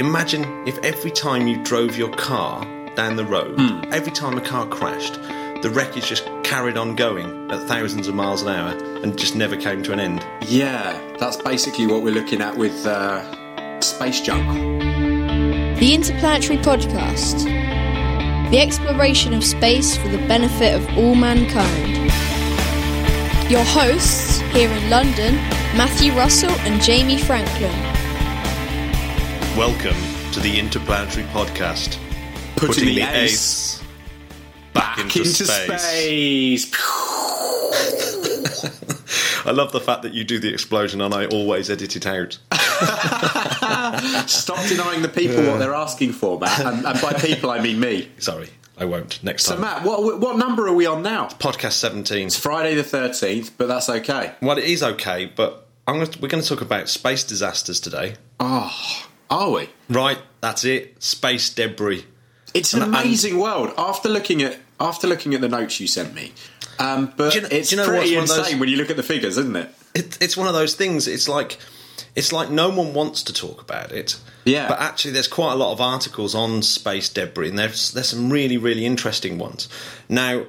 Imagine if every time you drove your car down the road, every time a car crashed, the wreckage just carried on going at thousands of miles an hour and just never came to an end. Yeah, that's basically what we're looking at with Space Junk. The Interplanetary Podcast. The exploration of space for the benefit of all mankind. Your hosts here in London, Matthew Russell and Jamie Franklin. Welcome to the Interplanetary Podcast. Putting the ace back into space. I love the fact that you do the explosion and I always edit it out. Stop denying the people what they're asking for, Matt. And by people, I mean me. Sorry, I won't. Next time. So, Matt, what number are we on now? It's podcast 17. It's Friday the 13th, but that's okay. Well, it is okay, but we're going to talk about space disasters today. Oh, are we? Right, that's it. Space debris. It's an amazing world. After looking at the notes you sent me, but it's pretty insane when you look at the figures, isn't it? It's one of those things. It's like no one wants to talk about it. Yeah. But actually, there's quite a lot of articles on space debris, and there's some really, really interesting ones. Now,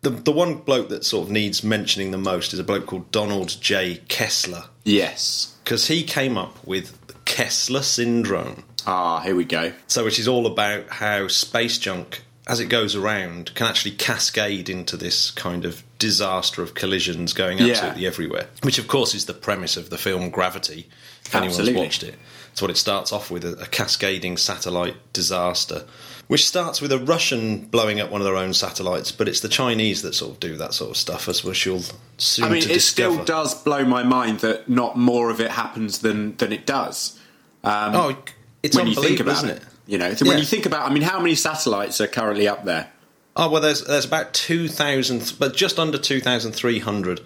the one bloke that sort of needs mentioning the most is a bloke called Donald J Kessler. Yes, because he came up with the Kessler syndrome. Ah, here we go. So, which is all about how space junk, as it goes around, can actually cascade into this kind of disaster of collisions going absolutely everywhere. Which, of course, is the premise of the film Gravity, if anyone's watched it. It's what it starts off with, a cascading satellite disaster, which starts with a Russian blowing up one of their own satellites, but it's the Chinese that sort of do that sort of stuff, as well, you'll soon discover. Still does blow my mind that not more of it happens than it does. It's when you think about it, you know. When you think about, I mean, how many satellites are currently up there? Oh well, there's about 2,000, but just under 2,300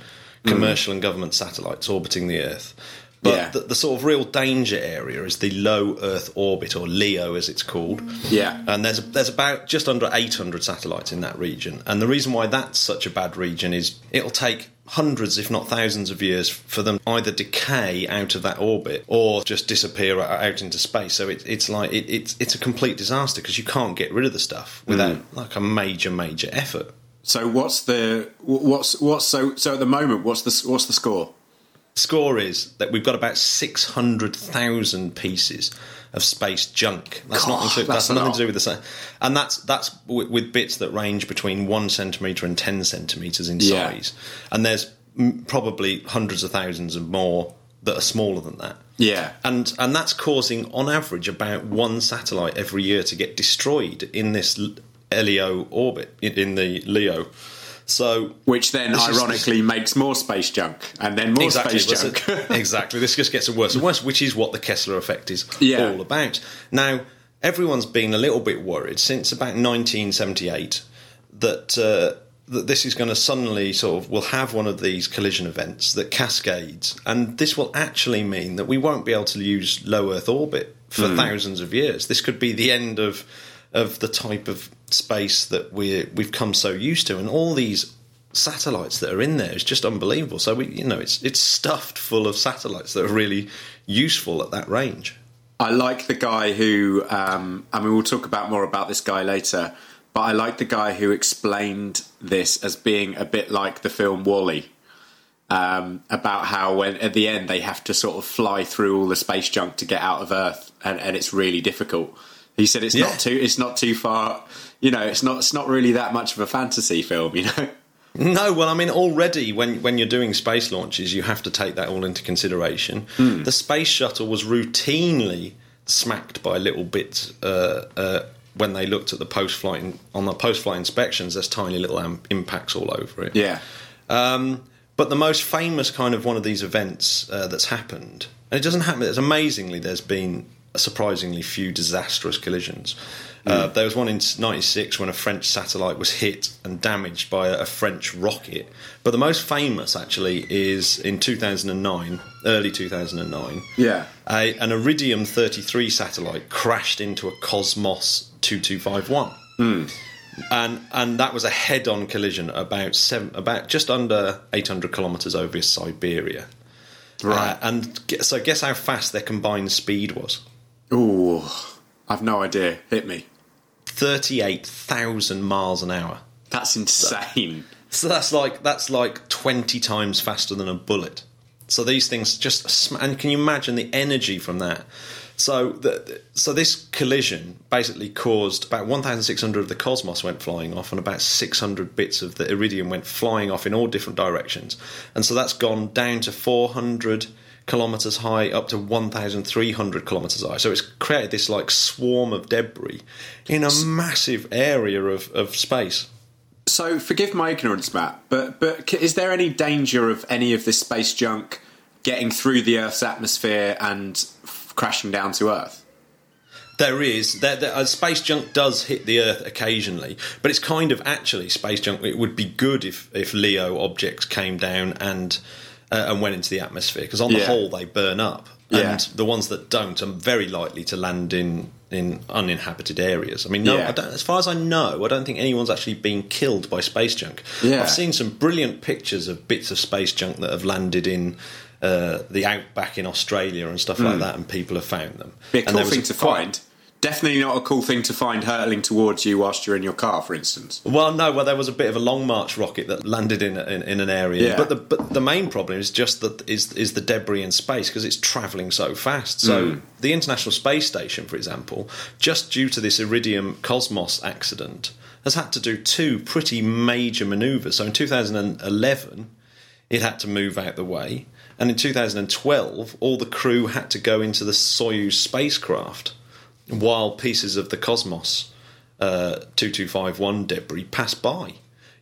commercial and government satellites orbiting the Earth. But the sort of real danger area is the low Earth orbit, or LEO as it's called. Yeah, and there's about just under 800 satellites in that region. And the reason why that's such a bad region is it'll take hundreds, if not thousands of years for them either decay out of that orbit or just disappear out into space. So it's a complete disaster because you can't get rid of the stuff without like a major effort. So what's at the moment, what's the score? The score is that we've got about 600,000 pieces of space junk. That's nothing to do with the same. And that's with bits that range between 1 centimetre and 10 centimetres in size. And there's probably hundreds of thousands and more that are smaller than that. Yeah. And that's causing, on average, about one satellite every year to get destroyed in this LEO orbit, in the LEO. So, which then ironically makes more space junk, and then more space junk. Exactly. This just gets worse and worse, which is what the Kessler effect is all about. Now, everyone's been a little bit worried since about 1978 that this is going to suddenly sort of, we'll have one of these collision events that cascades, and this will actually mean that we won't be able to use low Earth orbit for thousands of years. This could be the end of the type of space that we've come so used to, and all these satellites that are in there is just unbelievable. So it's stuffed full of satellites that are really useful at that range. I like the guy who, I mean, we'll talk about more about this guy later, but I like the guy who explained this as being a bit like the film WALL-E, about how when at the end they have to sort of fly through all the space junk to get out of Earth, and it's really difficult. He said it's not too far, you know, it's not really that much of a fantasy film, you know. No, well, I mean, already when you're doing space launches, you have to take that all into consideration. The space shuttle was routinely smacked by little bits when they looked at the post-flight inspections. There's tiny little impacts all over it. Yeah. But the most famous kind of one of these events that's happened, and it doesn't happen, it's amazingly there's been surprisingly few disastrous collisions. There was one in 1996 when a French satellite was hit and damaged by a French rocket. But the most famous, actually, is in 2009, early 2009. Yeah. An Iridium 33 satellite crashed into a Cosmos 2251. And that was a head-on collision about just under 800 kilometres over Siberia. Right. And so guess how fast their combined speed was. Oh, I've no idea. Hit me. 38,000 miles an hour. That's insane. So that's like 20 times faster than a bullet. So these things just... And can you imagine the energy from that? So this collision basically caused about 1,600 of the Cosmos went flying off, and about 600 bits of the Iridium went flying off in all different directions. And so that's gone down to 400 kilometres high, up to 1,300 kilometres high. So it's created this like swarm of debris in a massive area of space. So forgive my ignorance, Matt, but is there any danger of any of this space junk getting through the Earth's atmosphere and crashing down to Earth? There is. Space junk does hit the Earth occasionally, but it's kind of actually space junk. It would be good if LEO objects came down and went into the atmosphere, because on the whole they burn up. Yeah. And the ones that don't are very likely to land in uninhabited areas. I mean, as far as I know, I don't think anyone's actually been killed by space junk. Yeah. I've seen some brilliant pictures of bits of space junk that have landed in the outback in Australia and stuff like that, and people have found them. Be a cool thing to find. Definitely not a cool thing to find hurtling towards you whilst you're in your car, for instance. Well, no. Well, there was a bit of a Long March rocket that landed in an area. Yeah. But the main problem is just that is the debris in space, because it's travelling so fast. So the International Space Station, for example, just due to this Iridium Cosmos accident, has had to do two pretty major manoeuvres. So in 2011, it had to move out the way, and in 2012, all the crew had to go into the Soyuz spacecraft, while pieces of the Cosmos 2251 debris pass by,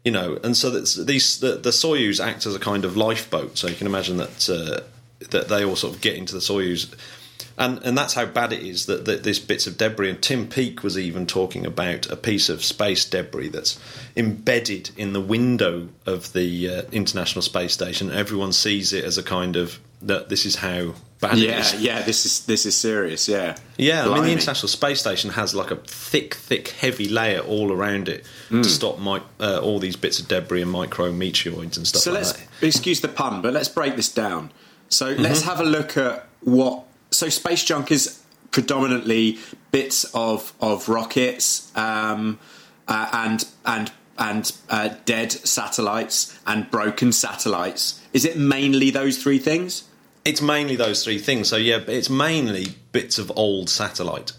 you know. And so the Soyuz acts as a kind of lifeboat, so you can imagine that they all sort of get into the Soyuz, and that's how bad it is that this bits of debris. And Tim Peake was even talking about a piece of space debris that's embedded in the window of the International Space Station. Everyone sees it as a kind of, that this is how bad it is. Yeah, this is serious, yeah. Yeah, blimey. I mean, the International Space Station has like a thick, heavy layer all around it to stop all these bits of debris and micrometeoroids and stuff so like that. So excuse the pun, but let's break this down. So let's have a look at so space junk is predominantly bits of rockets and dead satellites and broken satellites. Is it mainly those three things? It's mainly those three things. So, yeah, it's mainly bits of old satellite.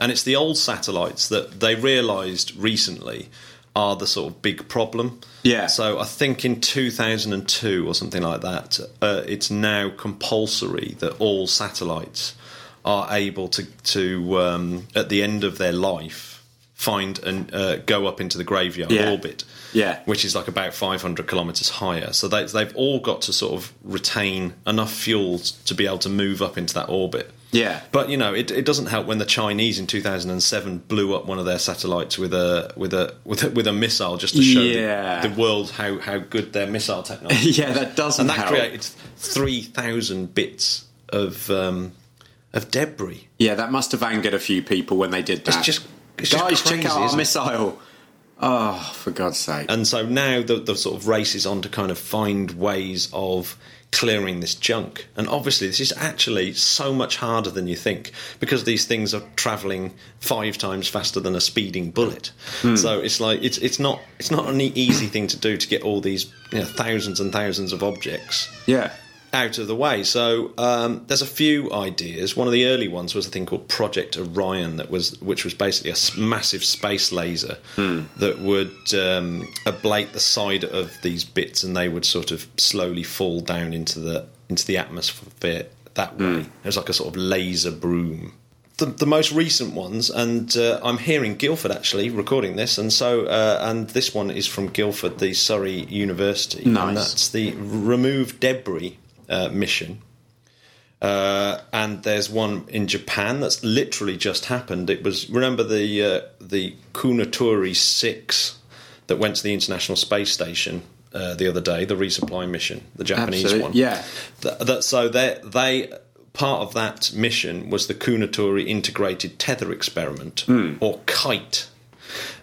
And it's the old satellites that they realised recently are the sort of big problem. Yeah. So I think in 2002 or something like that, it's now compulsory that all satellites are able to at the end of their life, find and go up into the graveyard orbit. Yeah, which is like about 500 kilometres higher. So they've all got to sort of retain enough fuel to be able to move up into that orbit. Yeah. But, you know, it doesn't help when the Chinese in 2007 blew up one of their satellites with a missile just to show the world how good their missile technology is. Yeah, that doesn't help. And that created 3,000 bits of debris. Yeah, that must have angered a few people when they did that. Guys, crazy, check out our missile. Oh, for God's sake. And so now the sort of race is on to kind of find ways of clearing this junk. And obviously this is actually so much harder than you think, because these things are travelling 5 times faster than a speeding bullet. So it's like it's not an easy thing to do to get all these, you know, thousands and thousands of objects out of the way. So there's a few ideas. One of the early ones was a thing called Project Orion, which was basically a massive space laser that would ablate the side of these bits, and they would sort of slowly fall down into the atmosphere that way. It was like a sort of laser broom. The most recent ones, and I'm here in Guildford actually recording this, and so and this one is from Guildford, the Surrey University. Nice. And that's the Remove Debris mission, and there's one in Japan that's literally just happened. It was, remember the Kounotori 6 that went to the International Space Station the other day, the resupply mission, the Japanese one. Yeah, so they part of that mission was the Kounotori integrated tether experiment, or KITE.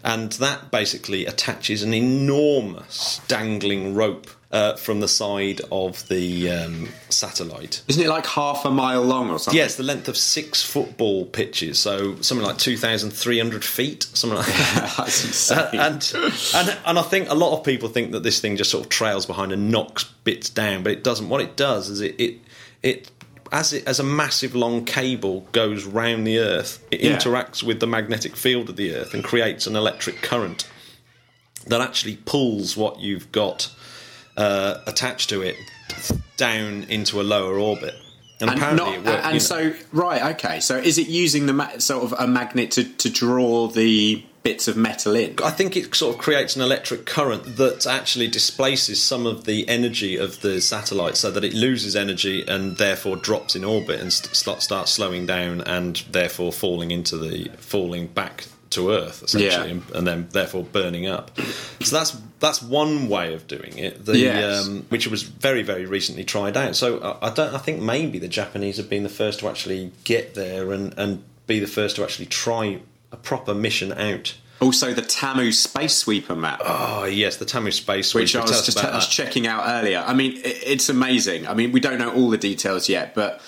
And that basically attaches an enormous dangling rope from the side of the satellite. Isn't it like half a mile long or something? Yes, the length of 6 football pitches, so something like 2,300 feet, something like that. That's insane. And I think a lot of people think that this thing just sort of trails behind and knocks bits down, but it doesn't. What it does is it, as a massive long cable goes round the Earth, it interacts with the magnetic field of the Earth and creates an electric current that actually pulls what you've got attached to it down into a lower orbit, and apparently it worked. And so, right, okay. So, is it using the sort of a magnet to draw the bits of metal in? I think it sort of creates an electric current that actually displaces some of the energy of the satellite, so that it loses energy and therefore drops in orbit and starts slowing down, and therefore falling back to Earth, essentially, and then therefore burning up. So that's one way of doing it, which was very, very recently tried out. So I think maybe the Japanese have been the first to actually get there and be the first to actually try a proper mission out. Also, the Tamu Space Sweeper map. Oh, yes, the Tamu Space Sweeper. Which I was checking out earlier. I mean, it's amazing. I mean, we don't know all the details yet, but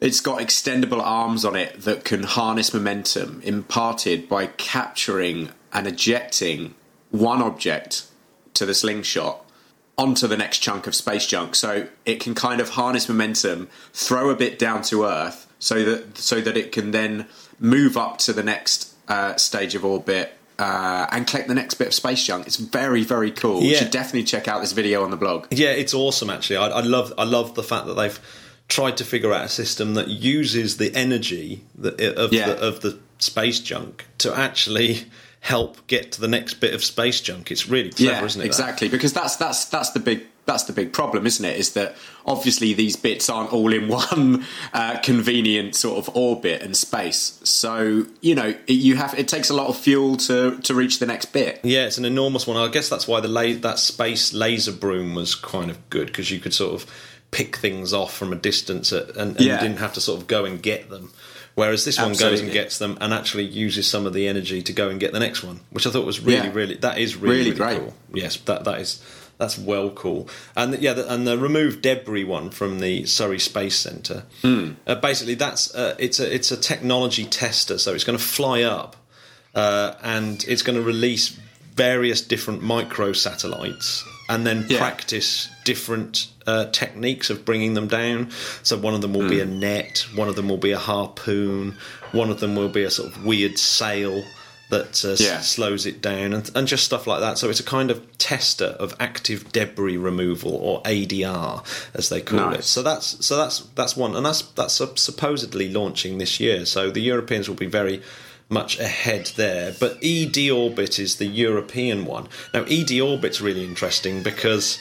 it's got extendable arms on it that can harness momentum imparted by capturing and ejecting one object to the slingshot onto the next chunk of space junk. So it can kind of harness momentum, throw a bit down to Earth, so that it can then move up to the next stage of orbit and collect the next bit of space junk. It's very, very cool. Yeah. You should definitely check out this video on the blog. Yeah, it's awesome, actually. I love the fact that they've tried to figure out a system that uses the energy of the space junk to actually help get to the next bit of space junk. It's really clever, isn't it? Exactly, because that's the big problem, isn't it? Is that obviously these bits aren't all in one convenient sort of orbit and space. So, you know, it takes a lot of fuel to reach the next bit. Yeah, it's an enormous one. I guess that's why that space laser broom was kind of good, because you could sort of pick things off from a distance and didn't have to sort of go and get them. Whereas this one goes and gets them and actually uses some of the energy to go and get the next one, which I thought was really cool. Yes, that's well cool. And the Remove Debris one from the Surrey Space Centre. Basically, that's it's a technology tester, so it's going to fly up and it's going to release various different micro satellites and then practice different techniques of bringing them down. So one of them will be a net, one of them will be a harpoon, one of them will be a sort of weird sail that slows it down, and just stuff like that. So it's a kind of tester of active debris removal, or ADR as they call it. So that's one, and that's supposedly launching this year. So the Europeans will be very much ahead there. But ED Orbit is the European one. Now, ED Orbit's really interesting because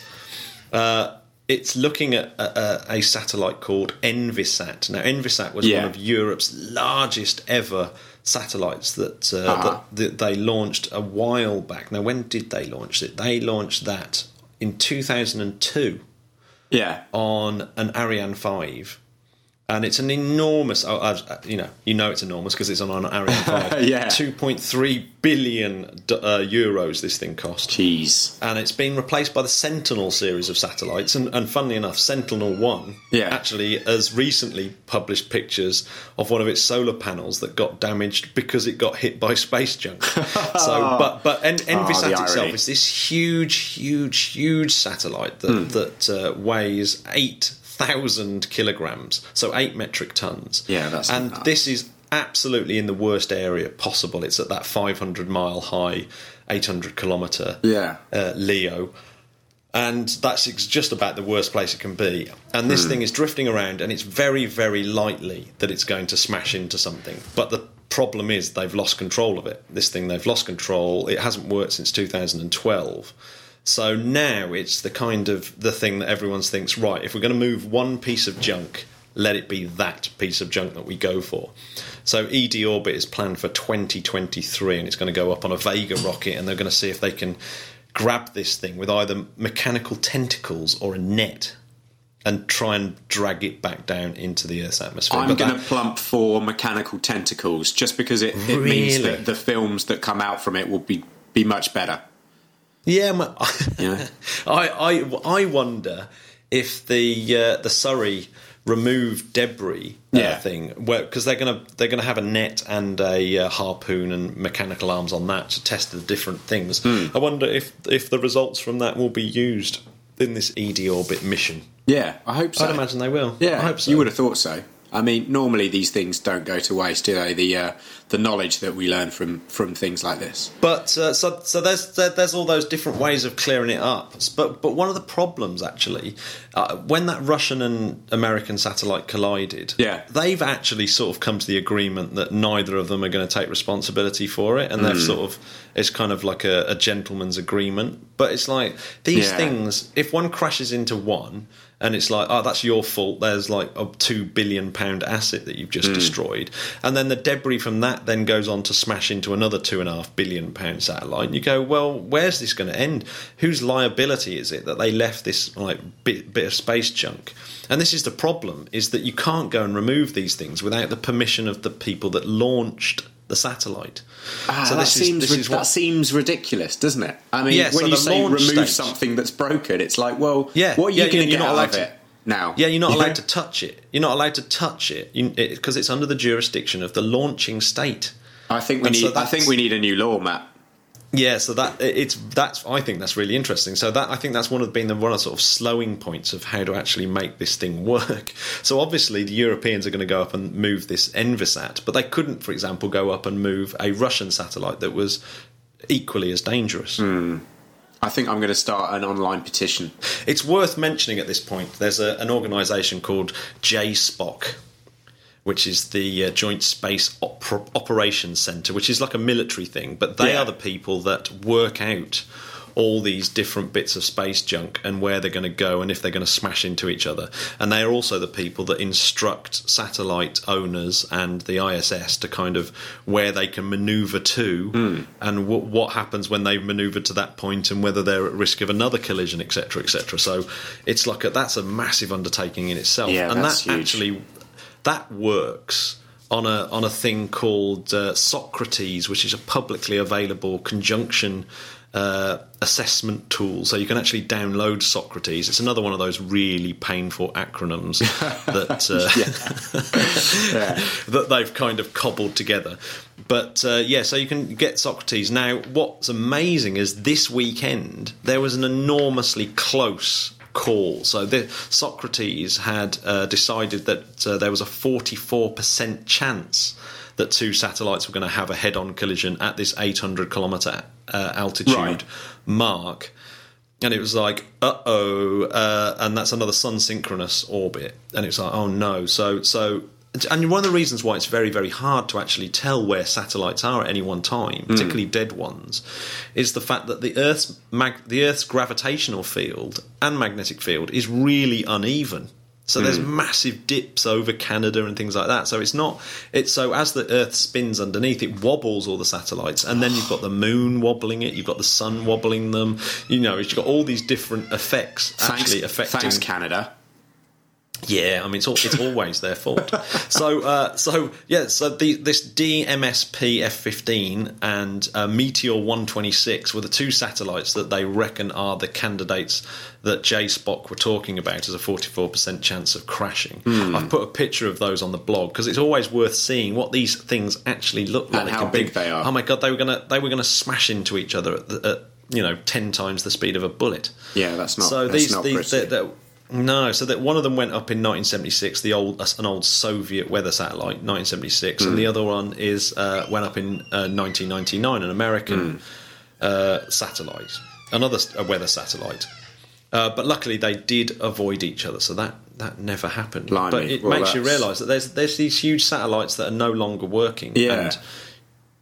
it's looking at a satellite called Envisat. Now, Envisat was one of Europe's largest ever satellites that they launched a while back. Now, when did they launch it? They launched that in 2002 on an Ariane 5. And it's an enormous, it's enormous because it's on Ariane 5. 2.3 billion euros this thing cost. Jeez. And it's been replaced by the Sentinel series of satellites. And funnily enough, Sentinel-1 actually has recently published pictures of one of its solar panels that got damaged because it got hit by space junk. But Envisat itself is this huge, huge, huge satellite that weighs 8,000 kilograms, so 8 metric tons. Yeah, that's and enough. This is absolutely in the worst area possible. It's at that 500-mile high, 800-kilometer LEO, and that's just about the worst place it can be. And this thing is drifting around, and it's very, very likely that it's going to smash into something. But the problem is they've lost control of it. This thing, they've lost control. It hasn't worked since 2012. So now it's the kind of the thing that everyone thinks, right, if we're going to move one piece of junk, let it be that piece of junk that we go for. So ED Orbit is planned for 2023, and it's going to go up on a Vega rocket, and they're going to see if they can grab this thing with either mechanical tentacles or a net. and try and drag it back down into the Earth's atmosphere. I'm going to plump for mechanical tentacles, just because it really means that the films that come out from it will be much better. Yeah, I wonder if the Surrey Remove Debris thing, because they're going to have a net and a harpoon and mechanical arms on that to test the different things. I wonder if the results from that will be used in this ED Orbit mission. Yeah, I hope so. I'd imagine they will. Yeah, I hope so. You would have thought so. I mean, normally these things don't go to waste, do they? The knowledge that we learn from things like this. But so there's all those different ways of clearing it up. But one of the problems, actually, when that Russian and American satellite collided, they've actually sort of come to the agreement that neither of them are going to take responsibility for it, and they've sort of, it's kind of like a gentleman's agreement. But it's like these things, if one crashes into one, and it's like, oh, that's your fault. There's like a £2 billion asset that you've just destroyed. And then the debris from that then goes on to smash into another £2.5 billion satellite. And you go, well, where's this going to end? Whose liability is it that they left this like bit of space junk? And this is the problem, is that you can't go and remove these things without the permission of the people that launched the satellite. So that seems ridiculous, doesn't it? I mean, when you say remove something that's broken, it's like, well, what are you going to get out of it now? Yeah, you're not allowed to touch it. You're not allowed to touch it because it's under the jurisdiction of the launching state. I think we need a new law, Matt. Yeah, so I think that's really interesting. So that, I think that's one of the sort of slowing points of how to actually make this thing work. So obviously the Europeans are going to go up and move this Envisat, but they couldn't, for example, go up and move a Russian satellite that was equally as dangerous. I think I'm going to start an online petition. It's worth mentioning at this point, there's an organisation called JSPOC, which is the Joint Space Operations Centre, which is like a military thing, but they are the people that work out all these different bits of space junk and where they're going to go and if they're going to smash into each other. And they are also the people that instruct satellite owners and the ISS to kind of where they can manoeuvre to and what happens when they've manoeuvred to that point and whether they're at risk of another collision, etc., etc. So it's like that's a massive undertaking in itself. Yeah, and that's huge. That works on a thing called Socrates, which is a publicly available conjunction assessment tool. So you can actually download Socrates. It's another one of those really painful acronyms that they've kind of cobbled together. But, so you can get Socrates. Now, what's amazing is this weekend there was an enormously close call. So Socrates had decided that there was a 44% chance that two satellites were going to have a head-on collision at this 800-kilometre altitude mark. And it was like, and that's another sun-synchronous orbit. And it's like, oh, no. So, and one of the reasons why it's very, very hard to actually tell where satellites are at any one time, particularly dead ones, is the fact that the Earth's gravitational field and magnetic field is really uneven. So there's massive dips over Canada and things like that. So so as the Earth spins underneath, it wobbles all the satellites, and then you've got the moon wobbling it, you've got the sun wobbling them. You know, you've got all these different effects affecting. Thanks, Canada. Yeah, I mean, it's always their fault. So this DMSP F-15 and Meteor-126 were the two satellites that they reckon are the candidates that JSPOC were talking about as a 44% chance of crashing. I've put a picture of those on the blog because it's always worth seeing what these things actually look like. And how big they are. Oh, my God, they were going to smash into each other at 10 times the speed of a bullet. Yeah, that's not pretty. No, so that one of them went up in 1976, an old Soviet weather satellite, 1976, and the other one is went up in 1999, an American satellite, another weather satellite. But luckily, they did avoid each other, so that never happened. Blimey. But it makes you realise that there's these huge satellites that are no longer working. Yeah, and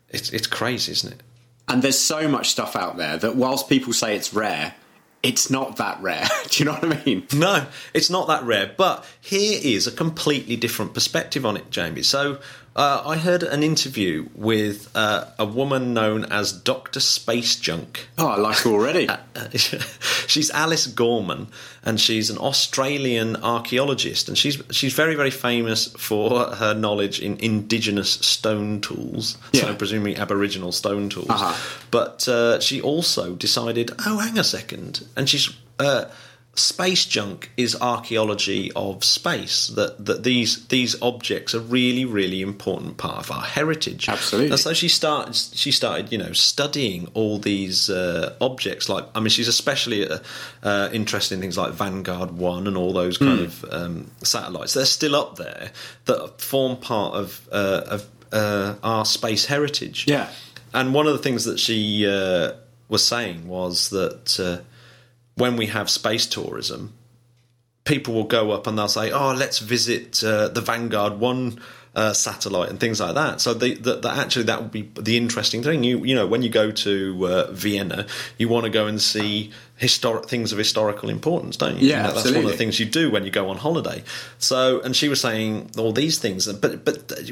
it's crazy, isn't it? And there's so much stuff out there that whilst people say it's rare, it's not that rare. Do you know what I mean? No, it's not that rare. But here is a completely different perspective on it, Jamie. So I heard an interview with a woman known as Dr. Space Junk. Oh, I like her already. She's Alice Gorman, and she's an Australian archaeologist, and she's very, very famous for her knowledge in indigenous stone tools, so presumably Aboriginal stone tools. Uh-huh. But she also decided, oh, hang a second, and she's... space junk is archaeology of space, that these objects are really, really important part of our heritage. Absolutely. And so she started studying all these objects. Like, I mean, she's especially interested in things like Vanguard 1 and all those kind of satellites. They're still up there, that form part of our space heritage. Yeah. And one of the things that she was saying was that when we have space tourism, people will go up and they'll say, oh, let's visit the Vanguard 1 satellite and things like that. So actually that would be the interesting thing. You know, when you go to Vienna, you want to go and see things of historical importance, don't you? Yeah, absolutely. That's one of the things you do when you go on holiday. So, and she was saying all these things, but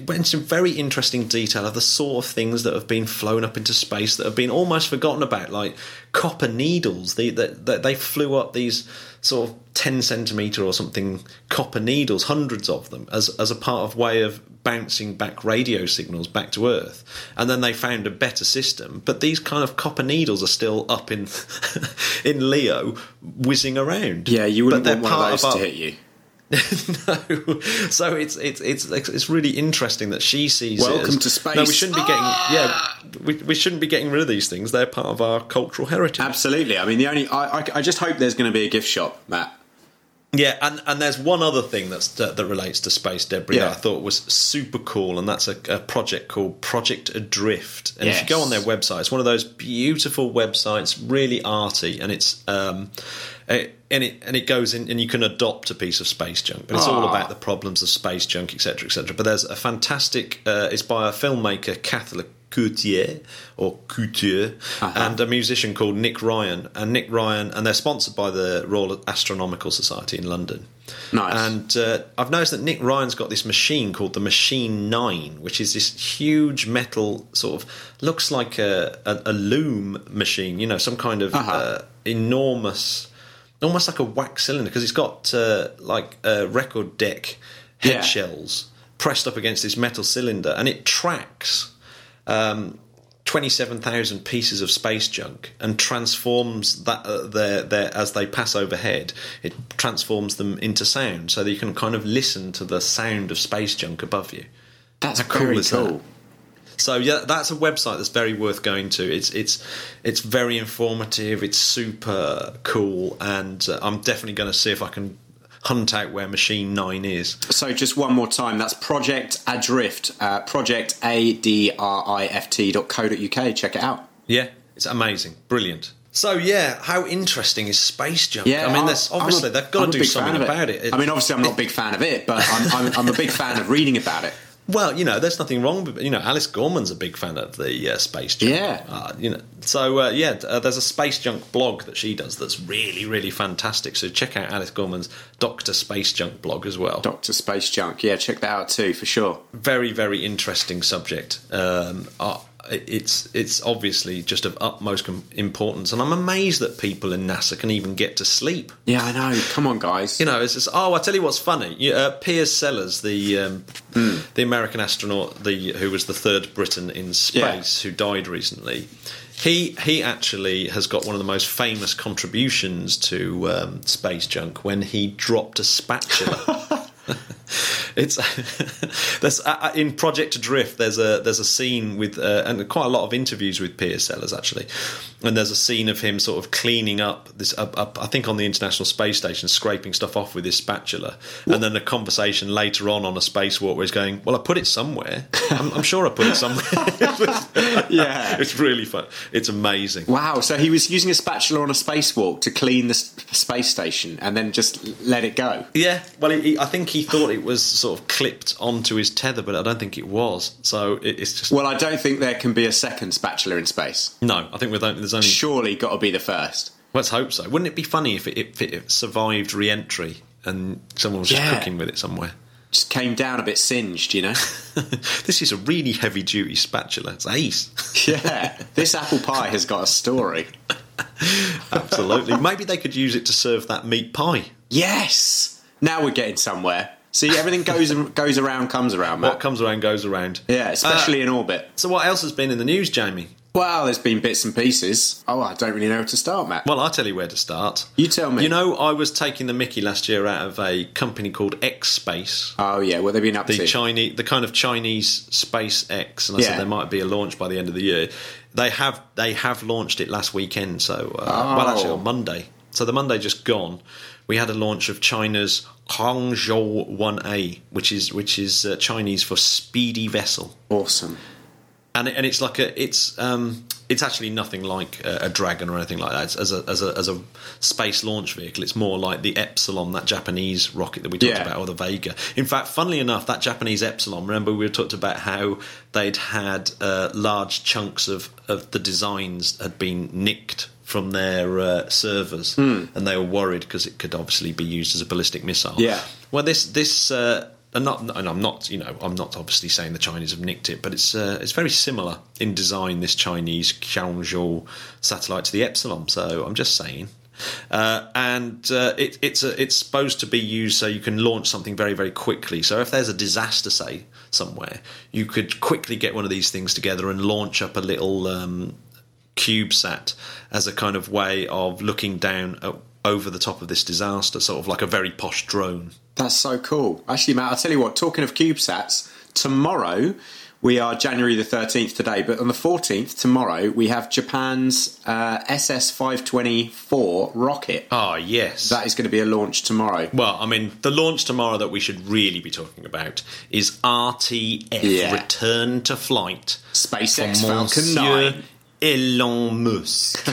went into very interesting detail of the sort of things that have been flown up into space that have been almost forgotten about, like copper needles. They flew up these sort of 10 centimetre or something copper needles, hundreds of them, as a part of way of bouncing back radio signals back to Earth. And then they found a better system, but these kind of copper needles are still up in in LEO whizzing around. Yeah, you wouldn't want one of those to hit you. No, so it's really interesting that she sees it. Welcome to space. No, we shouldn't be getting we shouldn't be getting rid of these things. They're part of our cultural heritage. Absolutely. I mean, I just hope there's going to be a gift shop, Matt. Yeah, and there's one other thing that relates to space debris that I thought was super cool, and that's a project called Project Adrift. And if you go on their website, it's one of those beautiful websites, really arty, and it's it goes in, and you can adopt a piece of space junk, but it's all about the problems of space junk, etc., etc. But there's a fantastic. It's by a filmmaker, Coutier, and a musician called Nick Ryan, and they're sponsored by the Royal Astronomical Society in London. Nice. And I've noticed that Nick Ryan's got this machine called the Machine 9, which is this huge metal sort of, looks like a loom machine, some kind of enormous, almost like a wax cylinder, because it's got like a record deck head shells pressed up against this metal cylinder, and it tracks 27,000 pieces of space junk and transforms that as they pass overhead. It transforms them into sound, so that you can kind of listen to the sound of space junk above you. That's very cool. So that's a website that's very worth going to. It's very informative. It's super cool, and I'm definitely going to see if I can hunt out where Machine 9 is. So just one more time, that's Project Adrift, Project adrift.co.uk. Check it out. Yeah, it's amazing. Brilliant. So, how interesting is space junk? Yeah, I mean, obviously they've got to do something about it. I mean, obviously I'm not a big fan of it, but I'm a big fan of reading about it. Well, there's nothing wrong with, Alice Gorman's a big fan of the space junk. Yeah. There's a space junk blog that she does that's really, really fantastic. So check out Alice Gorman's Dr. Space Junk blog as well. Dr. Space Junk, yeah, check that out too, for sure. Very, very interesting subject. It's obviously just of utmost importance, and I'm amazed that people in NASA can even get to sleep. Yeah, I know. Come on, guys. It's just, I tell you what's funny. Piers Sellers, the American astronaut, who was the third Briton in space, who died recently. He actually has got one of the most famous contributions to space junk when he dropped a spatula. That's in Project Adrift. There's a scene with and quite a lot of interviews with Piers Sellers actually, and there's a scene of him sort of cleaning up this I think on the International Space Station, scraping stuff off with his spatula. What? And then a conversation later on a spacewalk where he's going, well, I put it somewhere. I'm sure I put it somewhere. It's really fun. It's amazing. Wow. So he was using a spatula on a spacewalk to clean the space station and then just let it go. Yeah, well, I think he thought it was sort of clipped onto his tether, but I don't think it was. So it's just... Well, I don't think there can be a second spatula in space. No, I think there's only... Surely got to be the first. Let's hope so. Wouldn't it be funny if it survived re-entry and someone was just cooking with it somewhere? just came down a bit singed, you know. This is a really heavy-duty spatula. It's ace. Yeah, this apple pie has got a story. Absolutely. Maybe they could use it to serve that meat pie. Yes. Now we're getting somewhere. See, everything goes around, comes around, Matt. What comes around goes around. Yeah, especially in orbit. So what else has been in the news, Jamie? Well, there's been bits and pieces. Oh, I don't really know where to start, Matt. Well, I'll tell you where to start. You tell me. You know, I was taking the mickey last year out of a company called X-Space. Oh, yeah. What have they been up to? The kind of Chinese SpaceX. And I said there might be a launch by the end of the year. They have launched it last weekend. So, well, actually on Monday. So the Monday just gone, we had a launch of China's Kongzhou 1A, which is Chinese for speedy vessel. Awesome. And it's like it's actually nothing like a Dragon or anything like that. It's as a space launch vehicle, it's more like the Epsilon, that Japanese rocket that we talked about, or the Vega. In fact, funnily enough, that Japanese Epsilon. Remember, we talked about how they'd had large chunks of the designs had been nicked from their servers, and they were worried because it could obviously be used as a ballistic missile. Yeah. Well, I'm not obviously saying the Chinese have nicked it, but it's very similar in design, this Chinese Qianzhou satellite, to the Epsilon. So I'm just saying, it's supposed to be used so you can launch something very, very quickly. So if there's a disaster, say somewhere, you could quickly get one of these things together and launch up a little CubeSat as a kind of way of looking down over the top of this disaster, sort of like a very posh drone. That's so cool. Actually, Matt, I'll tell you what, talking of CubeSats, tomorrow, we are January the 13th today, but on the 14th, tomorrow, we have Japan's SS524 rocket. Oh, yes. That is going to be a launch tomorrow. Well, I mean, the launch tomorrow that we should really be talking about is RTF, Return to Flight. SpaceX Falcon 9. Elon Musk. So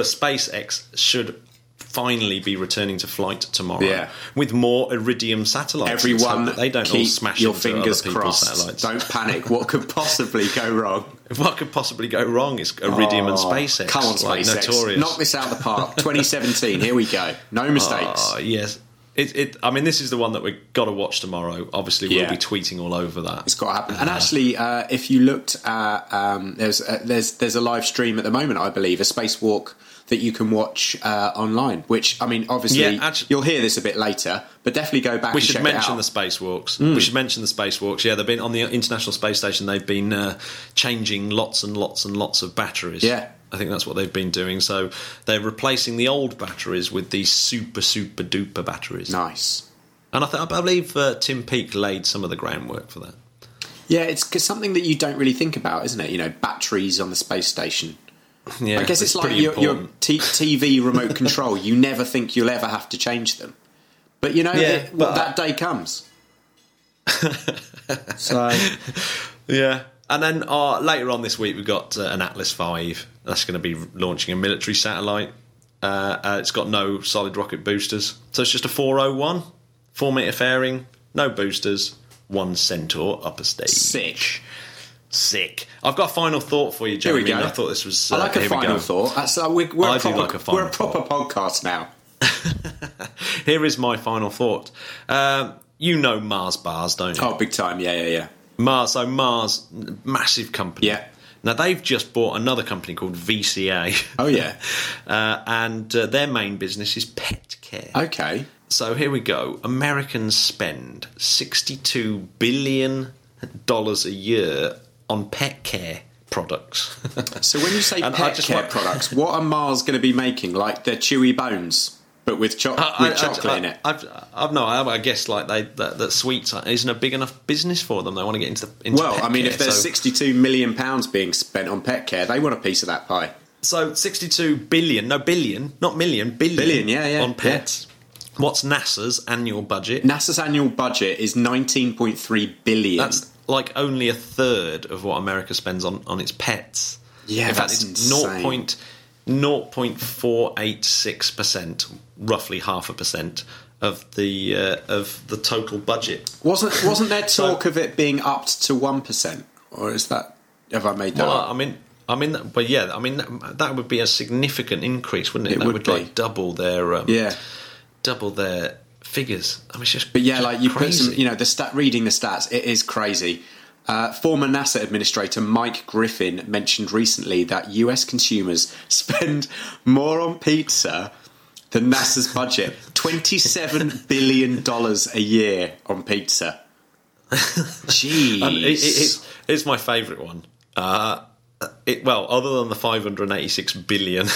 SpaceX should finally be returning to flight tomorrow with more Iridium satellites. Everyone, they don't all smash your fingers crossed. Satellites. Don't panic. What could possibly go wrong? What could possibly go wrong is Iridium and SpaceX. Come on, SpaceX. Notorious. Knock this out of the park. 2017. Here we go. No mistakes. Oh, yes. I mean, this is the one that we've got to watch tomorrow. Obviously, we'll be tweeting all over that. It's got to happen. And actually, if you looked at... there's a live stream at the moment, I believe, a spacewalk that you can watch online, which, I mean, obviously, you'll hear this a bit later, but definitely go back and check it out. We should mention the spacewalks. Yeah, they've been on the International Space Station. They've been changing lots and lots and lots of batteries. Yeah. I think that's what they've been doing. So they're replacing the old batteries with these super, super duper batteries. Nice. And I believe Tim Peake laid some of the groundwork for that. Yeah, it's something that you don't really think about, isn't it? You know, batteries on the space station. Yeah, I guess it's like your TV remote control. You never think you'll ever have to change them. But, you know, that day comes. So, yeah. And then later on this week, we've got an Atlas V. That's going to be launching a military satellite. It's got no solid rocket boosters. So it's just a 401, 4-metre fairing, no boosters, one Centaur upper stage. Sick. I've got a final thought for you, Jeremy. Here we go. I thought this was... I like a final thought. We're a proper podcast now. Here is my final thought. You know Mars bars, don't you? Oh, big time. Yeah. Mars, massive company. Yeah. Now, they've just bought another company called VCA. Oh, yeah. and their main business is pet care. Okay. So here we go. Americans spend $62 billion a year on pet care products. So when you say pet care products, what are Mars going to be making? Like their chewy bones? But with chocolate in it. I guess like that sweets isn't a big enough business for them. They want to get into pet care. Well, I mean, if there's £62 million being spent on pet care, they want a piece of that pie. So billion on pets. Yeah. What's NASA's annual budget? NASA's annual budget is $19.3 billion. That's like only a third of what America spends on its pets. Yeah, in fact, it's 0.486%, roughly 0.5% of the total budget. Wasn't there talk of it being upped to 1%, or is that have I made that up? That would be a significant increase, wouldn't it? That would like double their figures. I mean, it's just, but yeah, just like you crazy. Put some, you know, the stat, reading the stats, it is crazy. Former NASA Administrator Mike Griffin mentioned recently that US consumers spend more on pizza than NASA's budget. $27 billion a year on pizza. Jeez. It's my favourite one. Well, other than the 586 billion,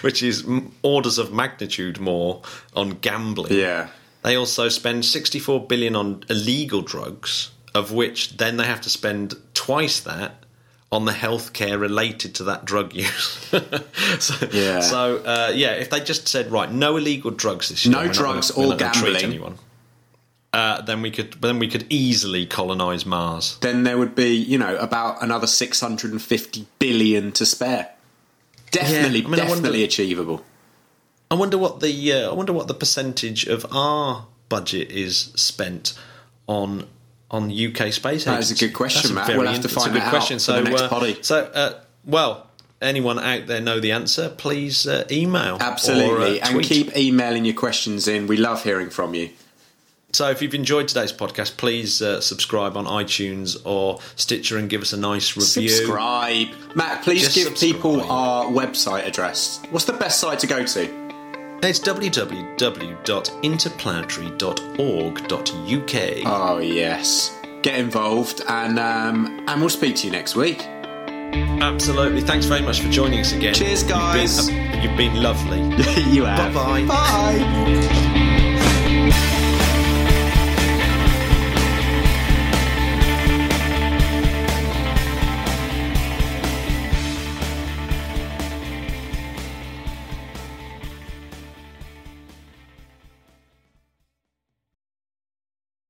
which is orders of magnitude more on gambling. Yeah. They also spend 64 billion on illegal drugs, of which then they have to spend twice that on the healthcare related to that drug use. So, if they just said, right, no illegal drugs this year. No drugs or gambling. Then we could easily colonise Mars. Then there would be, you know, about another 650 billion to spare. Definitely, achievable. I wonder what the percentage of our budget is spent on UK space. That is a good question, Matt. We'll have to find that out. So, the next potty. Anyone out there know the answer? Please email. Absolutely, or tweet. And keep emailing your questions in. We love hearing from you. So if you've enjoyed today's podcast, please subscribe on iTunes or Stitcher and give us a nice review. Subscribe. Matt, please give people our website address. What's the best site to go to? It's www.interplanetary.org.uk. Oh, yes. Get involved and we'll speak to you next week. Absolutely. Thanks very much for joining us again. Cheers, guys. You've been lovely. You have. Bye-bye. Bye.